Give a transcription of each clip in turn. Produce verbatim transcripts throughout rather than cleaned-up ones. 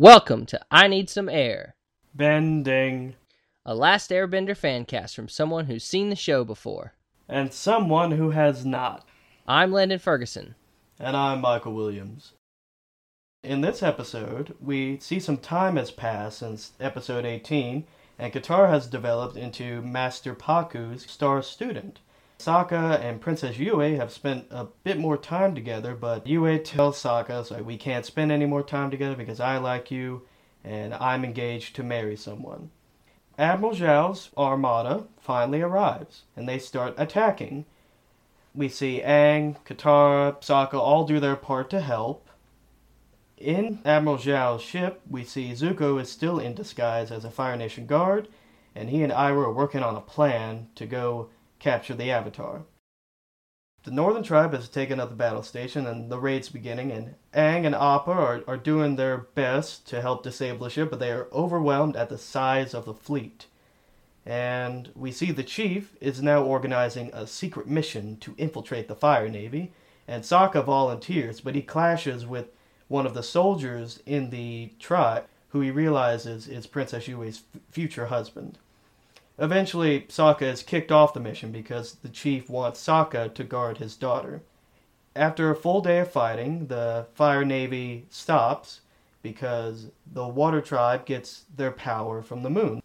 Welcome to I Need Some Air Bending, a Last Airbender fan cast from someone who's seen the show before and someone who has not. I'm Landon Ferguson. And I'm Michael Williams. In this episode, we see some time has passed since episode eighteen, and Katara has developed into Master Pakku's star student. Sokka and Princess Yue have spent a bit more time together, but Yue tells Sokka, so we can't spend any more time together because I like you and I'm engaged to marry someone. Admiral Zhao's armada finally arrives and they start attacking. We see Aang, Katara, Sokka all do their part to help. In Admiral Zhao's ship, we see Zuko is still in disguise as a Fire Nation guard, and he and Iroh are working on a plan to go capture the Avatar. The Northern Tribe has taken up the battle station and the raid's beginning, and Aang and Appa are, are doing their best to help disable the ship, but they are overwhelmed at the size of the fleet. And we see the chief is now organizing a secret mission to infiltrate the Fire Navy, and Sokka volunteers, but he clashes with one of the soldiers in the tribe, who he realizes is Princess Yue's f- future husband. Eventually, Sokka is kicked off the mission because the chief wants Sokka to guard his daughter. After a full day of fighting, the Fire Navy stops because the Water Tribe gets their power from the moon.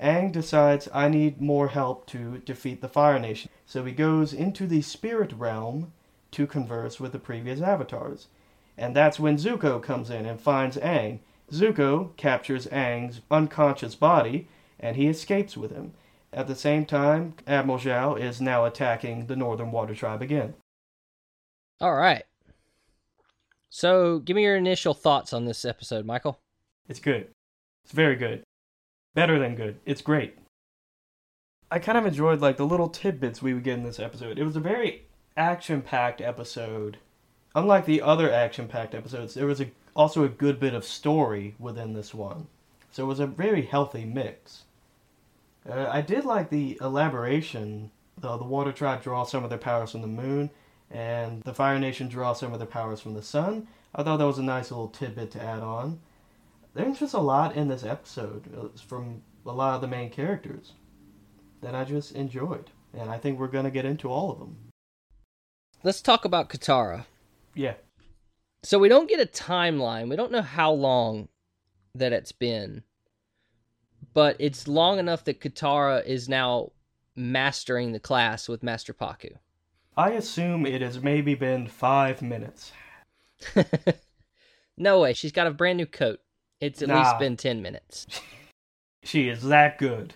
Aang decides, I need more help to defeat the Fire Nation, so he goes into the spirit realm to converse with the previous avatars. And that's when Zuko comes in and finds Aang. Zuko captures Aang's unconscious body, and he escapes with him. At the same time, Admiral Zhao is now attacking the Northern Water Tribe again. All right. So, give me your initial thoughts on this episode, Michael. It's good. It's very good. Better than good. It's great. I kind of enjoyed, like, the little tidbits we would get in this episode. It was a very action-packed episode. Unlike the other action-packed episodes, there was a, also a good bit of story within this one. So it was a very healthy mix. Uh, I did like the elaboration. The, the Water Tribe draw some of their powers from the moon, and the Fire Nation draw some of their powers from the sun. I thought that was a nice little tidbit to add on. There's just a lot in this episode. It's from a lot of the main characters that I just enjoyed, and I think we're going to get into all of them. Let's talk about Katara. Yeah. So we don't get a timeline. We don't know how long that it's been, but it's long enough that Katara is now mastering the class with Master Pakku. I assume it has maybe been five minutes. No way. She's got a brand new coat. It's at nah. least been ten minutes. She is that good.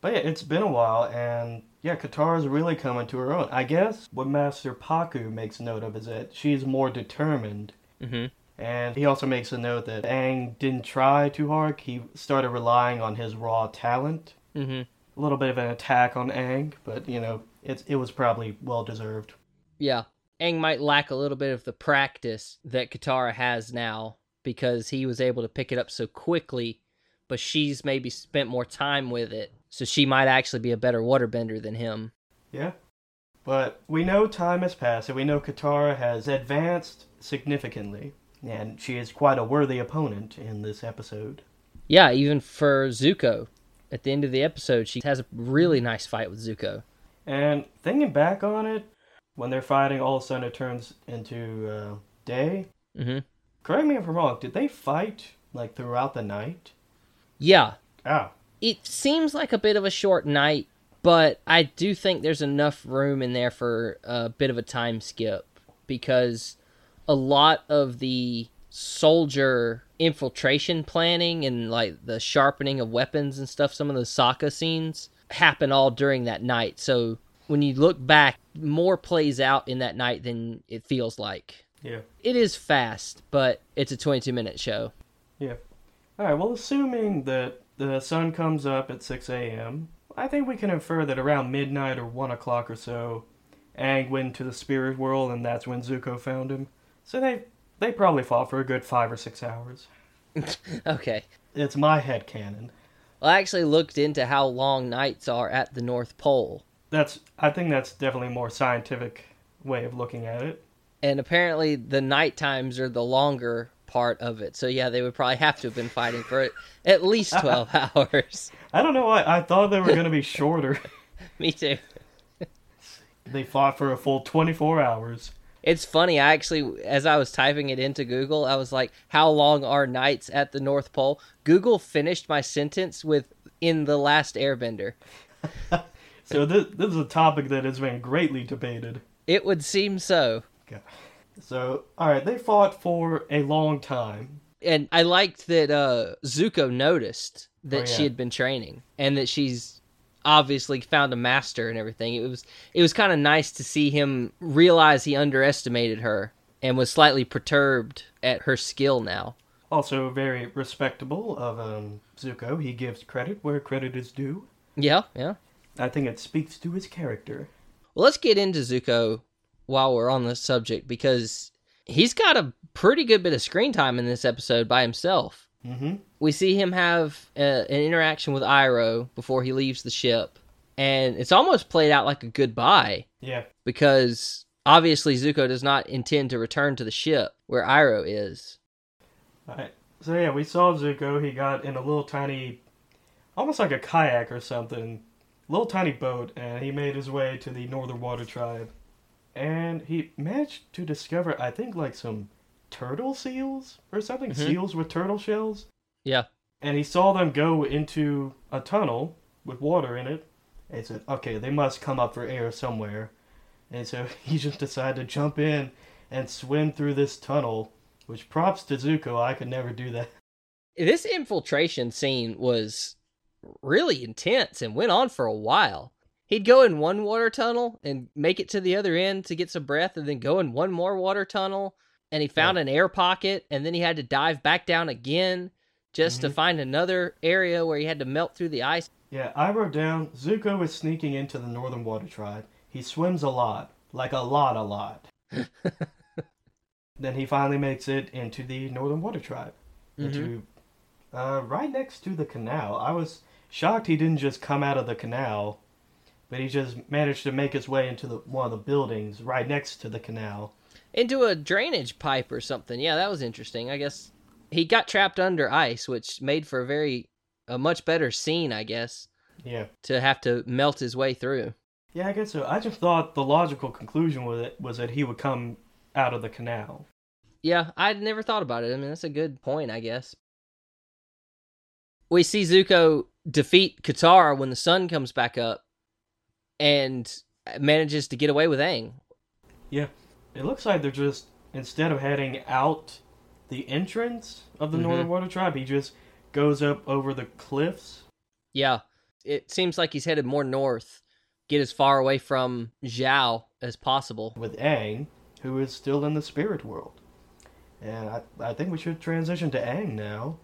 But yeah, it's been a while, and yeah, Katara's really coming to her own. I guess what Master Pakku makes note of is that she's more determined. Mm-hmm. And he also makes a note that Aang didn't try too hard. He started relying on his raw talent. Mm-hmm. A little bit of an attack on Aang, but, you know, it's, it was probably well-deserved. Yeah. Aang might lack a little bit of the practice that Katara has now because he was able to pick it up so quickly, but she's maybe spent more time with it, so she might actually be a better waterbender than him. Yeah. But we know time has passed, and we know Katara has advanced significantly. And she is quite a worthy opponent in this episode. Yeah, even for Zuko. At the end of the episode, she has a really nice fight with Zuko. And thinking back on it, when they're fighting, all of a sudden it turns into uh, day. Mm-hmm. Correct me if I'm wrong, did they fight, like, throughout the night? Yeah. Oh. It seems like a bit of a short night, but I do think there's enough room in there for a bit of a time skip, because a lot of the soldier infiltration planning and, like, the sharpening of weapons and stuff, some of the Sokka scenes happen all during that night. So when you look back, more plays out in that night than it feels like. Yeah. It is fast, but it's a twenty-two minute show. Yeah. All right, well, assuming that the sun comes up at six a.m., I think we can infer that around midnight or one o'clock or so, Aang went to the spirit world, and that's when Zuko found him. So they they probably fought for a good five or six hours. Okay. It's my headcanon. Well, I actually looked into how long nights are at the North Pole. That's I think that's definitely a more scientific way of looking at it. And apparently the night times are the longer part of it. So yeah, they would probably have to have been fighting for at least twelve hours. I don't know why. I thought they were going to be shorter. Me too. They fought for a full twenty-four hours. It's funny. I actually, as I was typing it into Google, I was like, how long are nights at the North Pole? Google finished my sentence with, in the Last Airbender. So this, this is a topic that has been greatly debated. It would seem so. Okay. So, all right, they fought for a long time. And I liked that uh, Zuko noticed that oh, yeah. she had been training and that she's obviously found a master and everything. It was it was kind of nice to see him realize he underestimated her and was slightly perturbed at her skill now. Also very respectable of um, Zuko. He gives credit where credit is due. Yeah, yeah. I think it speaks to his character. Well, let's get into Zuko while we're on this subject, because he's got a pretty good bit of screen time in this episode by himself. Mm-hmm. We see him have uh, an interaction with Iroh before he leaves the ship, and it's almost played out like a goodbye. Yeah. Because obviously Zuko does not intend to return to the ship where Iroh is. All right. So yeah, we saw Zuko. He got in a little tiny, almost like a kayak or something, little tiny boat, and he made his way to the Northern Water Tribe. And he managed to discover, I think, like some turtle seals or something. Mm-hmm. Seals with turtle shells. Yeah. And he saw them go into a tunnel with water in it. And he said, okay, they must come up for air somewhere. And so he just decided to jump in and swim through this tunnel, which props to Zuko. I could never do that. This infiltration scene was really intense and went on for a while. He'd go in one water tunnel and make it to the other end to get some breath, and then go in one more water tunnel, and he found yeah. an air pocket, and then he had to dive back down again just mm-hmm. to find another area where he had to melt through the ice. Yeah, I wrote down, Zuko is sneaking into the Northern Water Tribe. He swims a lot. Like a lot, a lot. Then he finally makes it into the Northern Water Tribe. Mm-hmm. Into, uh, right next to the canal. I was shocked he didn't just come out of the canal, but he just managed to make his way into the, one of the buildings right next to the canal. Into a drainage pipe or something. Yeah, that was interesting. I guess he got trapped under ice, which made for a very, a much better scene, I guess. Yeah. To have to melt his way through. Yeah, I guess so. I just thought the logical conclusion with it was that he would come out of the canal. Yeah, I'd never thought about it. I mean, that's a good point, I guess. We see Zuko defeat Katara when the sun comes back up, and manages to get away with Aang. Yeah. It looks like they're just, instead of heading out the entrance of the mm-hmm. Northern Water Tribe, he just goes up over the cliffs. Yeah. It seems like he's headed more north, get as far away from Zhao as possible. With Aang, who is still in the spirit world. And I, I think we should transition to Aang now.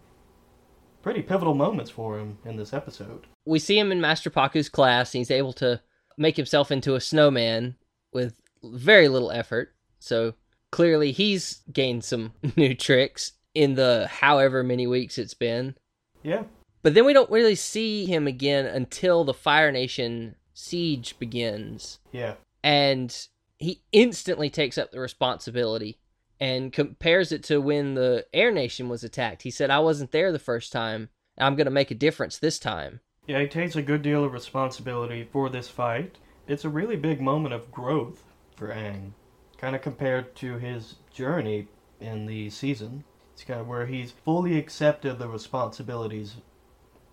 Pretty pivotal moments for him in this episode. We see him in Master Pakku's class, and he's able to make himself into a snowman with very little effort. So clearly he's gained some new tricks in the however many weeks it's been. Yeah. But then we don't really see him again until the Fire Nation siege begins. Yeah. And he instantly takes up the responsibility and compares it to when the Air Nation was attacked. He said, I wasn't there the first time. I'm going to make a difference this time. Yeah, he takes a good deal of responsibility for this fight. It's a really big moment of growth for Aang, kind of compared to his journey in the season. It's kind of where he's fully accepted the responsibilities,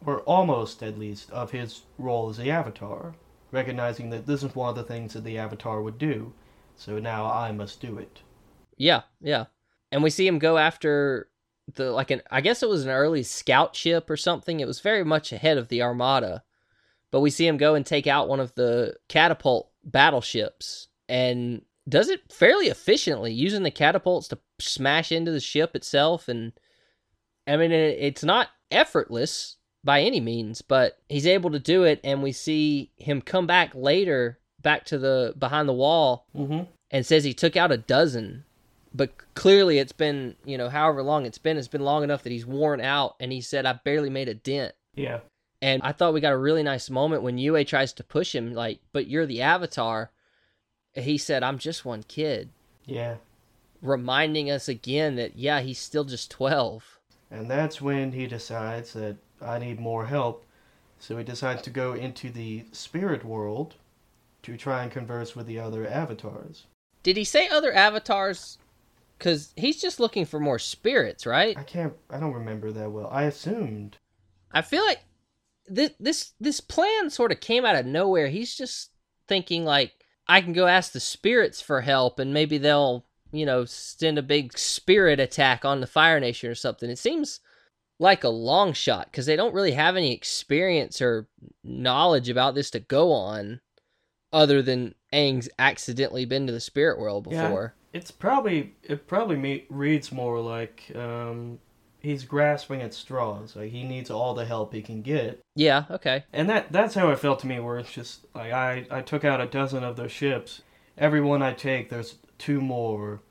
or almost at least, of his role as the Avatar, recognizing that this is one of the things that the Avatar would do, so now I must do it. Yeah, yeah. And we see him go after the, like, an, I guess it was an early scout ship or something. It was very much ahead of the Armada. But we see him go and take out one of the catapult battleships, and does it fairly efficiently, using the catapults to smash into the ship itself. And I mean, it's not effortless by any means, but he's able to do it. And we see him come back later, back to the behind the wall, mm-hmm. and says he took out a dozen. But clearly it's been, you know, however long it's been, it's been long enough that he's worn out, and he said, I barely made a dent. Yeah. And I thought we got a really nice moment when Yue tries to push him, like, but you're the Avatar. He said, I'm just one kid. Yeah. reminding us again that, yeah, he's still just twelve. And that's when he decides that I need more help. So he decides to go into the spirit world to try and converse with the other avatars. Did he say other avatars? Because he's just looking for more spirits, right? I can't... I don't remember that well. I assumed. I feel like th- this this plan sort of came out of nowhere. He's just thinking, like, I can go ask the spirits for help, and maybe they'll, you know, send a big spirit attack on the Fire Nation or something. It seems like a long shot, because they don't really have any experience or knowledge about this to go on, other than Aang's accidentally been to the spirit world before. Yeah, it's probably it probably me- reads more like um, he's grasping at straws. Like he needs all the help he can get. Yeah, okay. And that that's how it felt to me. Where it's just like I I took out a dozen of those ships. Every one I take, there's two more.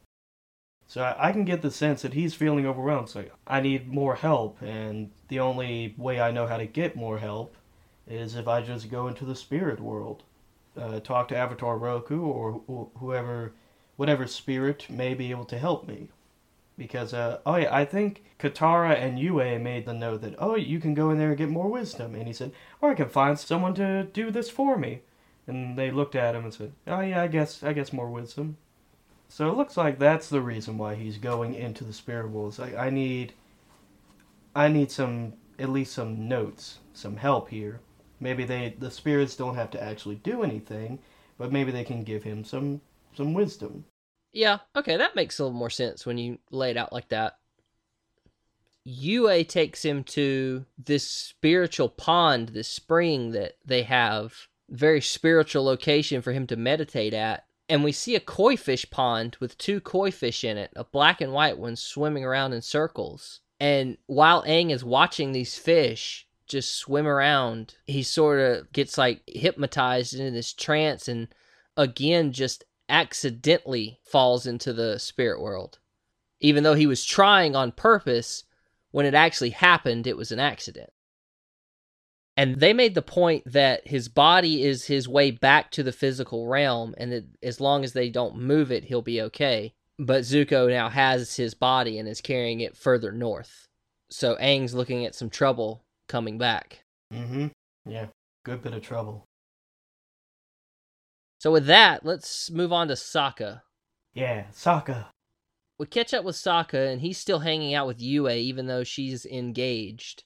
So I, I can get the sense that he's feeling overwhelmed. It's like I need more help, and the only way I know how to get more help is if I just go into the spirit world. Uh, talk to Avatar Roku or wh- whoever, whatever spirit may be able to help me. Because, uh, oh yeah, I think Katara and Yue made the note that, oh, you can go in there and get more wisdom. And he said, or I can find someone to do this for me. And they looked at him and said, oh yeah, I guess, I guess more wisdom. So it looks like that's the reason why he's going into the spirit world. Like, I need, I need some, at least some notes, some help here. Maybe they the spirits don't have to actually do anything, but maybe they can give him some some wisdom. Yeah, okay, that makes a little more sense when you lay it out like that. Yue takes him to this spiritual pond, this spring that they have, very spiritual location for him to meditate at, and we see a koi fish pond with two koi fish in it, a black and white one swimming around in circles. And while Aang is watching these fish just swim around, he sort of gets like hypnotized into this trance and again just accidentally falls into the spirit world. Even though he was trying on purpose, when it actually happened, it was an accident. And they made the point that his body is his way back to the physical realm and that as long as they don't move it, he'll be okay. But Zuko now has his body and is carrying it further north. So Aang's looking at some trouble coming back. Mm-hmm. Yeah. Good bit of trouble. So with that, let's move on to Sokka. Yeah, Sokka. We catch up with Sokka, and he's still hanging out with Yue, even though she's engaged.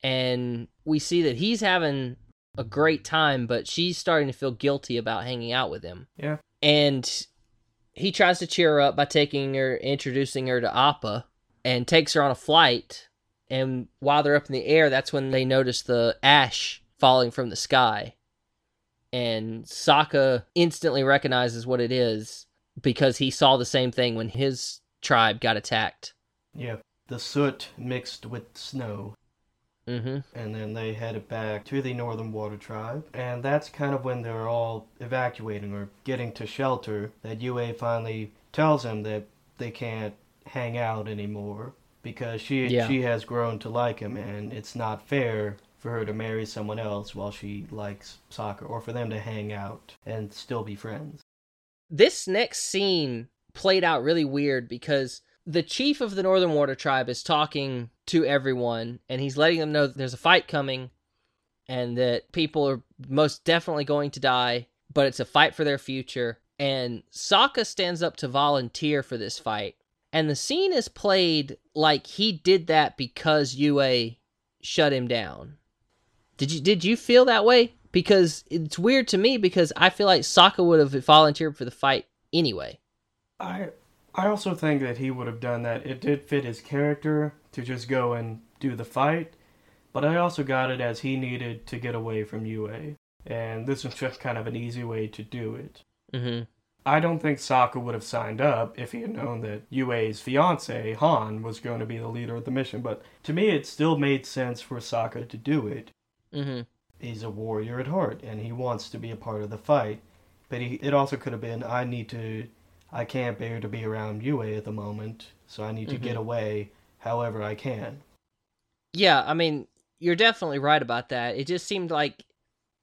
And we see that he's having a great time, but she's starting to feel guilty about hanging out with him. Yeah. And he tries to cheer her up by taking her, introducing her to Appa, and takes her on a flight. And while they're up in the air, that's when they notice the ash falling from the sky. And Sokka instantly recognizes what it is because he saw the same thing when his tribe got attacked. Yeah, the soot mixed with snow. Mm-hmm. And then they headed back to the Northern Water Tribe. And that's kind of when they're all evacuating or getting to shelter that Yue finally tells him that they can't hang out anymore. Because she yeah. she has grown to like him, and it's not fair for her to marry someone else while she likes Sokka, or for them to hang out and still be friends. This next scene played out really weird because the chief of the Northern Water Tribe is talking to everyone, and he's letting them know that there's a fight coming, and that people are most definitely going to die, but it's a fight for their future. And Sokka stands up to volunteer for this fight. And the scene is played like he did that because Yue shut him down. Did you did you feel that way? Because it's weird to me because I feel like Sokka would have volunteered for the fight anyway. I I also think that he would have done that. It did fit his character to just go and do the fight. But I also got it as he needed to get away from Yue. And this was just kind of an easy way to do it. Mm-hmm. I don't think Sokka would have signed up if he had known that Yue's fiancé, Hahn, was going to be the leader of the mission. But to me, it still made sense for Sokka to do it. Mm-hmm. He's a warrior at heart, and he wants to be a part of the fight. But he, it also could have been, I need to, I can't bear to be around Yue at the moment, so I need mm-hmm. to get away however I can. Yeah, I mean, you're definitely right about that. It just seemed like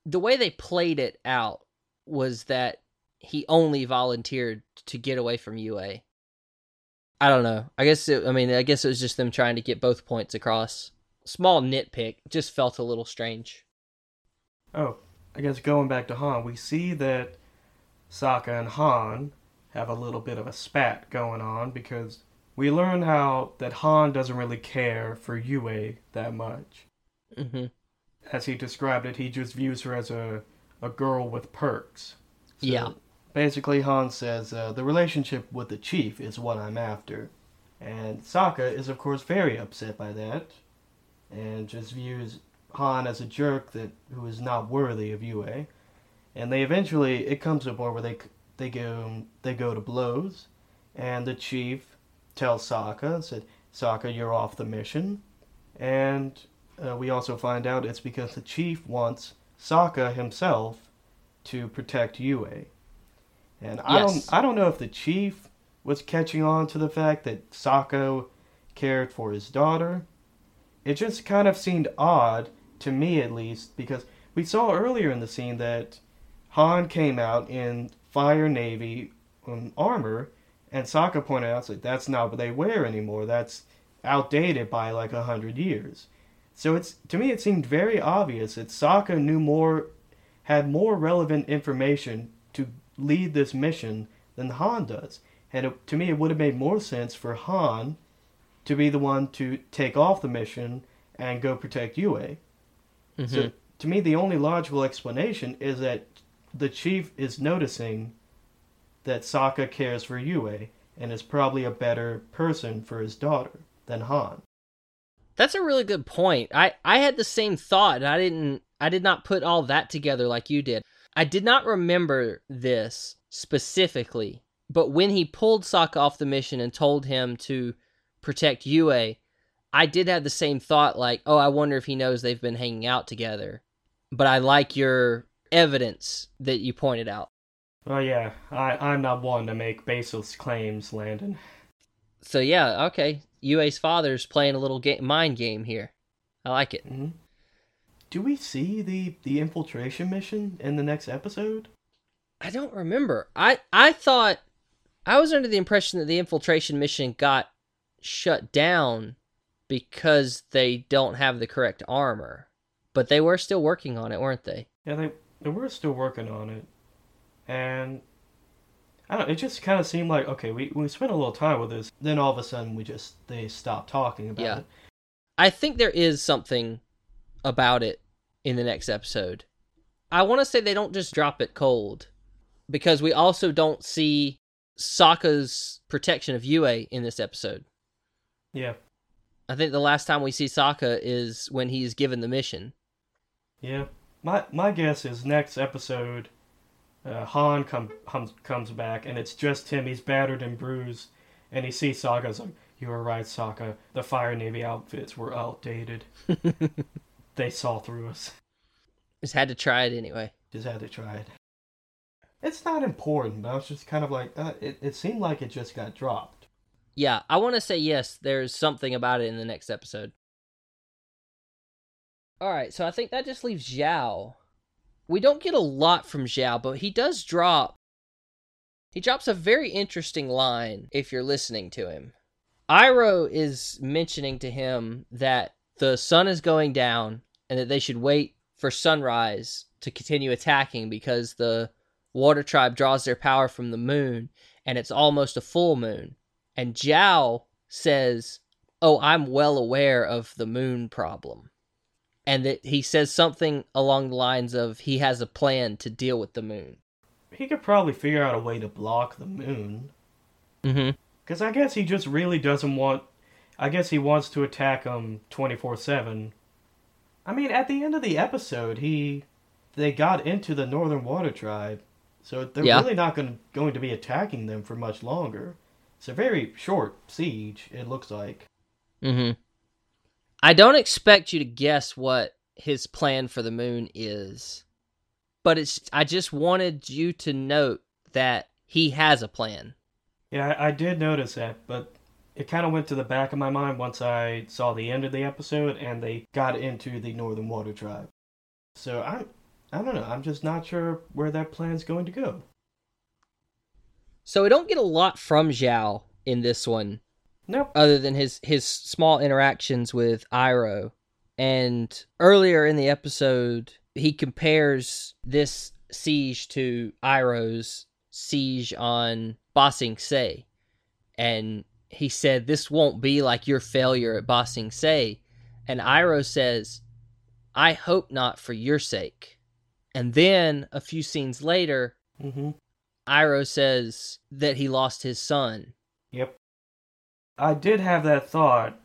the way they played it out was that he only volunteered to get away from Yue. I don't know. I guess it, I mean, I guess it was just them trying to get both points across. Small nitpick, just felt a little strange. Oh, I guess going back to Han, we see that Sokka and Han have a little bit of a spat going on because we learn how that Han doesn't really care for Yue that much. Mm-hmm. As he described it, he just views her as a, a girl with perks. So yeah. Basically, Han says, uh, the relationship with the chief is what I'm after. And Sokka is, of course, very upset by that and just views Han as a jerk that who is not worthy of Yue. And they eventually, it comes to a point where they they go, they go to blows, and the chief tells Sokka, said, Sokka, you're off the mission. And uh, we also find out it's because the chief wants Sokka himself to protect Yue. And I yes. don't I don't know if the chief was catching on to the fact that Sokka cared for his daughter. It just kind of seemed odd, to me at least, because we saw earlier in the scene that Han came out in Fire Navy um, armor, and Sokka pointed out that that's not what they wear anymore. That's outdated by like a hundred years. So it's to me it seemed very obvious that Sokka knew more, had more relevant information to lead this mission than Han does. And it, to me, it would have made more sense for Han to be the one to take off the mission and go protect Yue. Mm-hmm. So, to me, the only logical explanation is that the chief is noticing that Sokka cares for Yue and is probably a better person for his daughter than Han. That's a really good point. I, I had the same thought, and I didn't I did not put all that together like you did. I did not remember this specifically, but when he pulled Sokka off the mission and told him to protect Yue, I did have the same thought, like, oh, I wonder if he knows they've been hanging out together. But I like your evidence that you pointed out. Oh, yeah. I, I'm not one to make baseless claims, Landon. So, yeah, okay. Yue's father's playing a little ga- mind game here. I like it. Mm-hmm. Do we see the, the infiltration mission in the next episode? I don't remember. I, I thought... I was under the impression that the infiltration mission got shut down because they don't have the correct armor. But they were still working on it, weren't they? Yeah, they, they were still working on it. And... I don't know, it just kind of seemed like, okay, we, we spent a little time with this. Then all of a sudden, we just... They stopped talking about yeah. it. I think there is something about it in the next episode. I want to say they don't just drop it cold, because we also don't see Sokka's protection of Yue in this episode. Yeah. I think the last time we see Sokka is when he's given the mission. Yeah. My my guess is next episode, uh, Han com, com, comes back, and it's just him. He's battered and bruised, and he sees Sokka's like, you were right, Sokka. The Fire Navy outfits were outdated. They saw through us. Just had to try it anyway. Just had to try it. It's not important, but I was just kind of like, uh, it, it seemed like it just got dropped. Yeah, I want to say yes, there's something about it in the next episode. Alright, so I think that just leaves Zhao. We don't get a lot from Zhao, but he does drop... He drops a very interesting line if you're listening to him. Iroh is mentioning to him that the sun is going down and that they should wait for sunrise to continue attacking because the water tribe draws their power from the moon and it's almost a full moon. And Zhao says, oh, I'm well aware of the moon problem. And that he says something along the lines of he has a plan to deal with the moon. He could probably figure out a way to block the moon. Mm-hmm. Because I guess he just really doesn't want... I guess he wants to attack them twenty-four seven. I mean, at the end of the episode, he they got into the Northern Water Tribe, so they're yeah. really not going going to be attacking them for much longer. It's a very short siege, it looks like. Mm-hmm. I don't expect you to guess what his plan for the moon is, but it's I just wanted you to note that he has a plan. Yeah, I, I did notice that, but... It kind of went to the back of my mind once I saw the end of the episode and they got into the Northern Water Tribe. So I I don't know. I'm just not sure where that plan's going to go. So we don't get a lot from Zhao in this one. Nope. Other than his, his small interactions with Iroh. And earlier in the episode, he compares this siege to Iroh's siege on Ba Sing Se. And he said, this won't be like your failure at Ba Sing Se. And Iroh says, I hope not for your sake. And then, a few scenes later, mm-hmm. Iroh says that he lost his son. Yep. I did have that thought,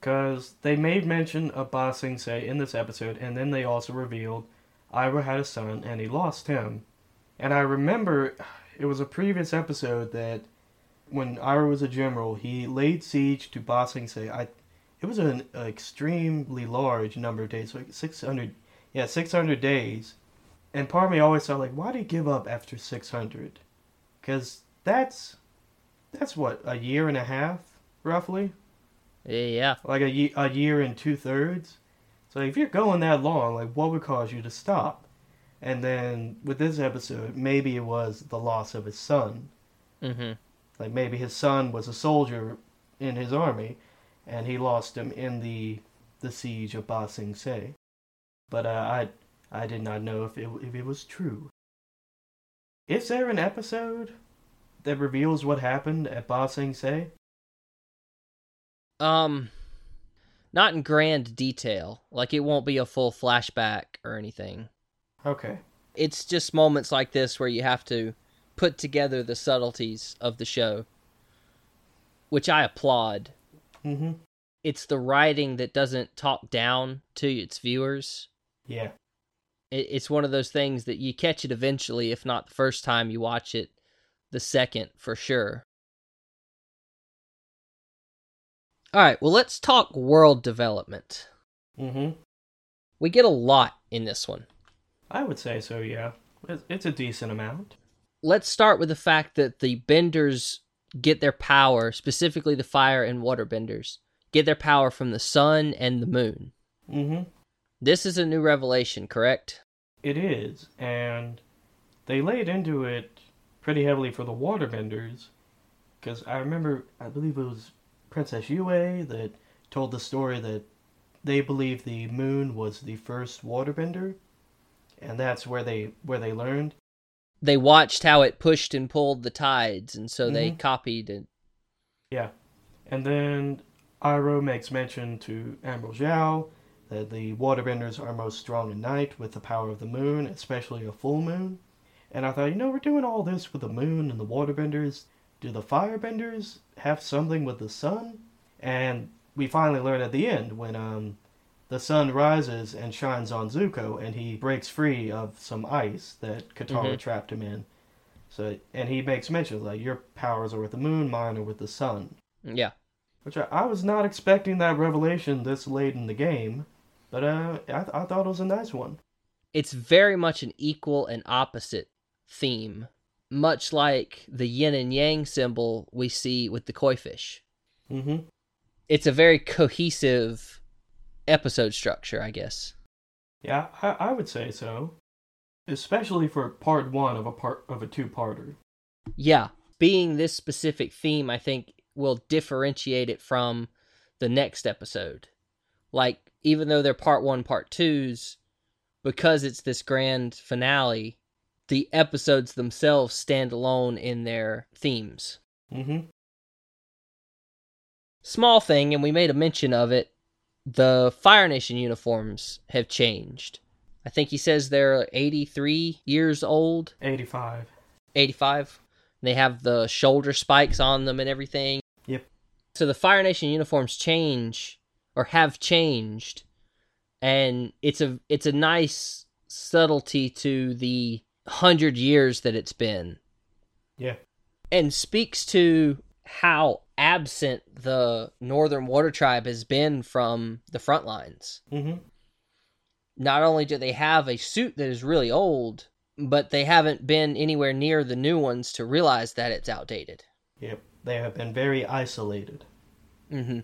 because they made mention of Ba Sing Se in this episode, and then they also revealed Iroh had a son, and he lost him. And I remember, it was a previous episode that, when Iroh was a general, he laid siege to Ba Sing Se. I, it was an extremely large number of days, like six hundred, yeah, six hundred days. And part of me always thought, like, why do you give up after six hundred? Because that's, that's what, a year and a half, roughly? Yeah. Like, a, ye- a year and two-thirds? So if you're going that long, like, what would cause you to stop? And then, with this episode, maybe it was the loss of his son. Mm-hmm. Like, maybe his son was a soldier in his army, and he lost him in the, the siege of Ba Sing Se. But, uh, I... I did not know if it, if it was true. Is there an episode that reveals what happened at Ba Sing Se? Um, not in grand detail. Like, it won't be a full flashback or anything. Okay. It's just moments like this where you have to put together the subtleties of the show, which I applaud. Mm-hmm. It's the writing that doesn't talk down to its viewers. Yeah. It's one of those things that you catch it eventually, if not the first time you watch it, the second for sure. All right, well, let's talk world development. Mm-hmm. We get a lot in this one. I would say so, yeah. It's a decent amount. Let's start with the fact that the benders get their power, specifically the fire and water benders, get their power from the sun and the moon. Mm-hmm. This is a new revelation, correct? It is, and they laid into it pretty heavily for the waterbenders, because I remember, I believe it was Princess Yue that told the story that they believe the moon was the first waterbender, and that's where they where they learned. They watched how it pushed and pulled the tides, and so mm-hmm. they copied it. Yeah, and then Iroh makes mention to Admiral Zhao that the waterbenders are most strong at night with the power of the moon, especially a full moon. And I thought, you know, we're doing all this with the moon and the waterbenders. Do the firebenders have something with the sun? And we finally learn at the end when um, the sun rises and shines on Zuko and he breaks free of some ice that Katara mm-hmm. trapped him in. So, and he makes mention, like, your powers are with the moon, mine are with the sun. Yeah. Which I, I was not expecting that revelation this late in the game. But uh, I, th- I thought it was a nice one. It's very much an equal and opposite theme. Much like the yin and yang symbol we see with the koi fish. Mm-hmm. It's a very cohesive episode structure, I guess. Yeah, I, I would say so. Especially for part one of a part of a two-parter. Yeah, being this specific theme, I think, will differentiate it from the next episode. Like, even though they're part one, part twos, because it's this grand finale, the episodes themselves stand alone in their themes. Mm-hmm. Small thing, and we made a mention of it, the Fire Nation uniforms have changed. I think he says they're eighty-three years old. eighty-five. eighty-five. They have the shoulder spikes on them and everything. Yep. So the Fire Nation uniforms change, or have changed, and it's a it's a nice subtlety to the hundred years that it's been. Yeah. And speaks to how absent the Northern Water Tribe has been from the front lines. Mm-hmm. Not only do they have a suit that is really old, but they haven't been anywhere near the new ones to realize that it's outdated. Yep, they have been very isolated. Mm-hmm.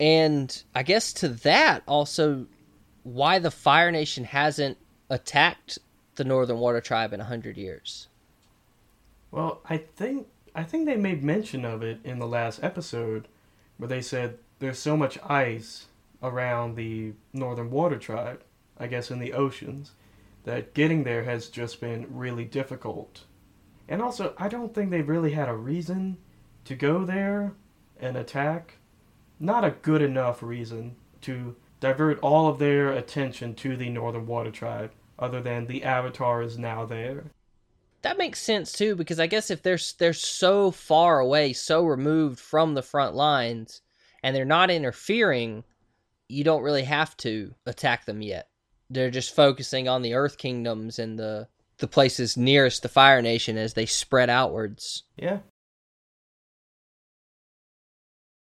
And I guess to that also, why the Fire Nation hasn't attacked the Northern Water Tribe in a hundred years. Well, I think I think they made mention of it in the last episode where they said there's so much ice around the Northern Water Tribe, I guess in the oceans, that getting there has just been really difficult. And also, I don't think they really had a reason to go there and attack. Not a good enough reason to divert all of their attention to the Northern Water Tribe, other than the Avatar is now there. That makes sense, too, because I guess if they're, they're so far away, so removed from the front lines, and they're not interfering, you don't really have to attack them yet. They're just focusing on the Earth Kingdoms and the, the places nearest the Fire Nation as they spread outwards. Yeah.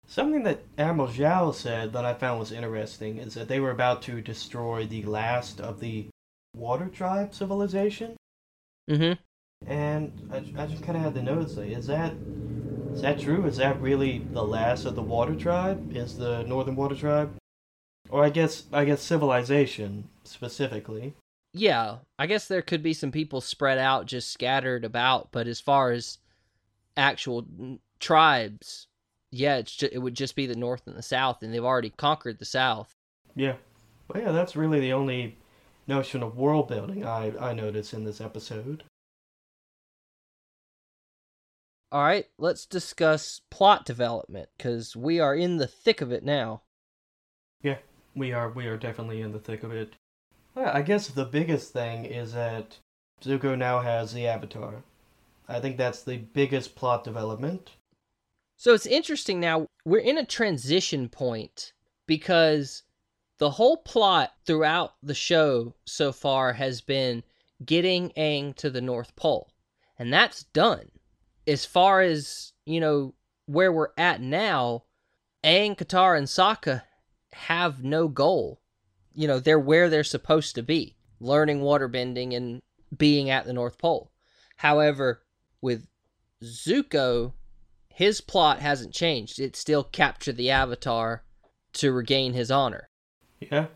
Something that Admiral Zhao said that I found was interesting is that they were about to destroy the last of the Water Tribe civilization. Mm-hmm. And I, I just kind of had to notice, like, is that is that true? Is that really the last of the Water Tribe? Is the Northern Water Tribe, or I guess I guess civilization specifically? Yeah, I guess there could be some people spread out, just scattered about. But as far as actual tribes, yeah, it's just, it would just be the North and the South, and they've already conquered the South. Yeah, well, yeah, that's really the only notion of world building I I notice in this episode. All right, let's discuss plot development, because we are in the thick of it now. Yeah, we are we are definitely in the thick of it. Well, I guess the biggest thing is that Zuko now has the Avatar. I think that's the biggest plot development. So it's interesting now, we're in a transition point, because the whole plot throughout the show so far has been getting Aang to the North Pole, and that's done. As far as, you know, where we're at now, Aang, Katara, and Sokka have no goal. You know, they're where they're supposed to be, learning waterbending and being at the North Pole. However, with Zuko, his plot hasn't changed. It's still capture the Avatar to regain his honor. Yeah,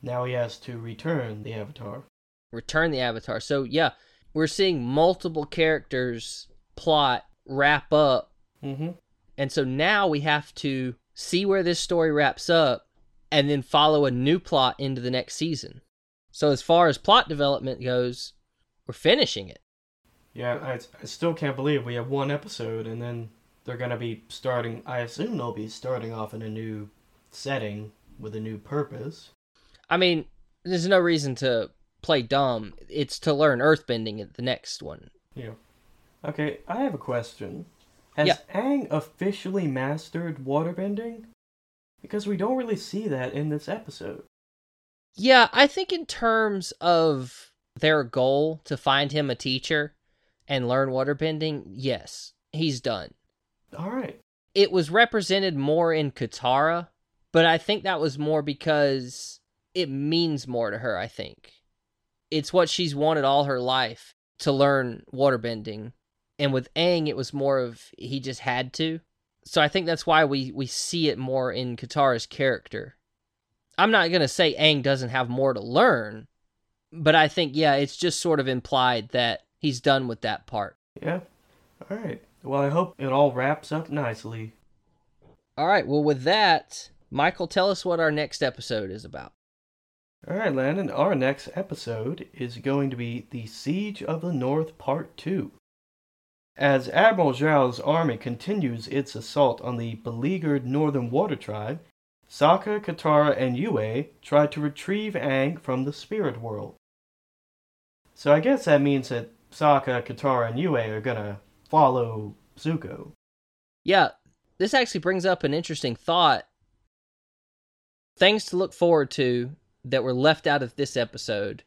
now he has to return the Avatar. Return the Avatar. So, yeah, we're seeing multiple characters plot wrap up, mm-hmm. and so now we have to see where this story wraps up and then follow a new plot into the next season. So as far as plot development goes, we're finishing it. Yeah, I, I still can't believe we have one episode, and then they're going to be starting, I assume they'll be starting off in a new setting with a new purpose. I mean, there's no reason to play dumb. It's to learn earthbending at the next one. Yeah. Okay, I have a question. Has yeah. Aang officially mastered waterbending? Because we don't really see that in this episode. Yeah, I think in terms of their goal to find him a teacher and learn waterbending, yes, he's done. All right. It was represented more in Katara, but I think that was more because it means more to her, I think. It's what she's wanted all her life, to learn waterbending. And with Aang, it was more of he just had to. So I think that's why we, we see it more in Katara's character. I'm not going to say Aang doesn't have more to learn, but I think, yeah, it's just sort of implied that he's done with that part. Yeah. All right. Well, I hope it all wraps up nicely. All right. Well, with that, Michael, tell us what our next episode is about. All right, Landon. Our next episode is going to be The Siege of the North Part two. As Admiral Zhao's army continues its assault on the beleaguered Northern Water Tribe, Sokka, Katara, and Yue try to retrieve Aang from the spirit world. So I guess that means that Sokka, Katara, and Yue are gonna follow Zuko. Yeah, this actually brings up an interesting thought. Things to look forward to that were left out of this episode.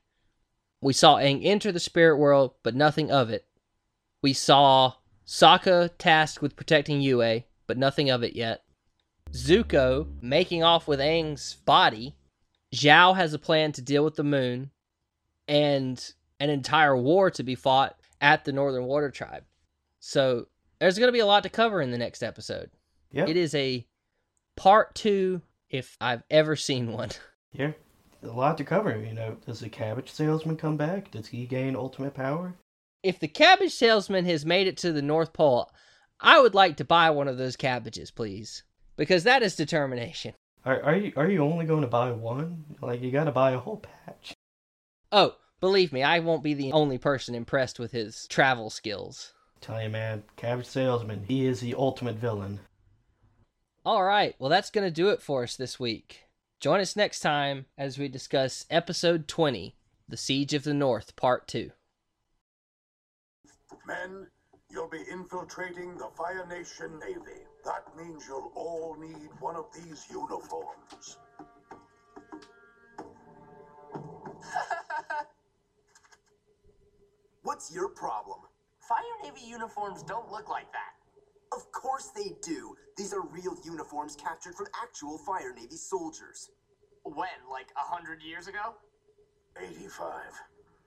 We saw Aang enter the spirit world, but nothing of it. We saw Sokka tasked with protecting Yue, but nothing of it yet. Zuko making off with Aang's body. Zhao has a plan to deal with the moon, and an entire war to be fought at the Northern Water Tribe. So there's going to be a lot to cover in the next episode. Yeah. It is a part two, if I've ever seen one. Yeah, a lot to cover. You know, does the cabbage salesman come back? Does he gain ultimate power? If the cabbage salesman has made it to the North Pole, I would like to buy one of those cabbages, please. because that is determination. Are, are you are you only going to buy one? Like, you gotta buy a whole patch. Oh, believe me, I won't be the only person impressed with his travel skills. Tell you, man, Cabbage Salesman, he is the ultimate villain. All right, well, that's going to do it for us this week. Join us next time as we discuss Episode twenty, The Siege of the North, Part two. Men, you'll be infiltrating the Fire Nation Navy. That means you'll all need one of these uniforms. What's your problem? Fire Navy uniforms don't look like that. Of course they do. These are real uniforms captured from actual Fire Navy soldiers. When? Like a hundred years ago? eighty-five.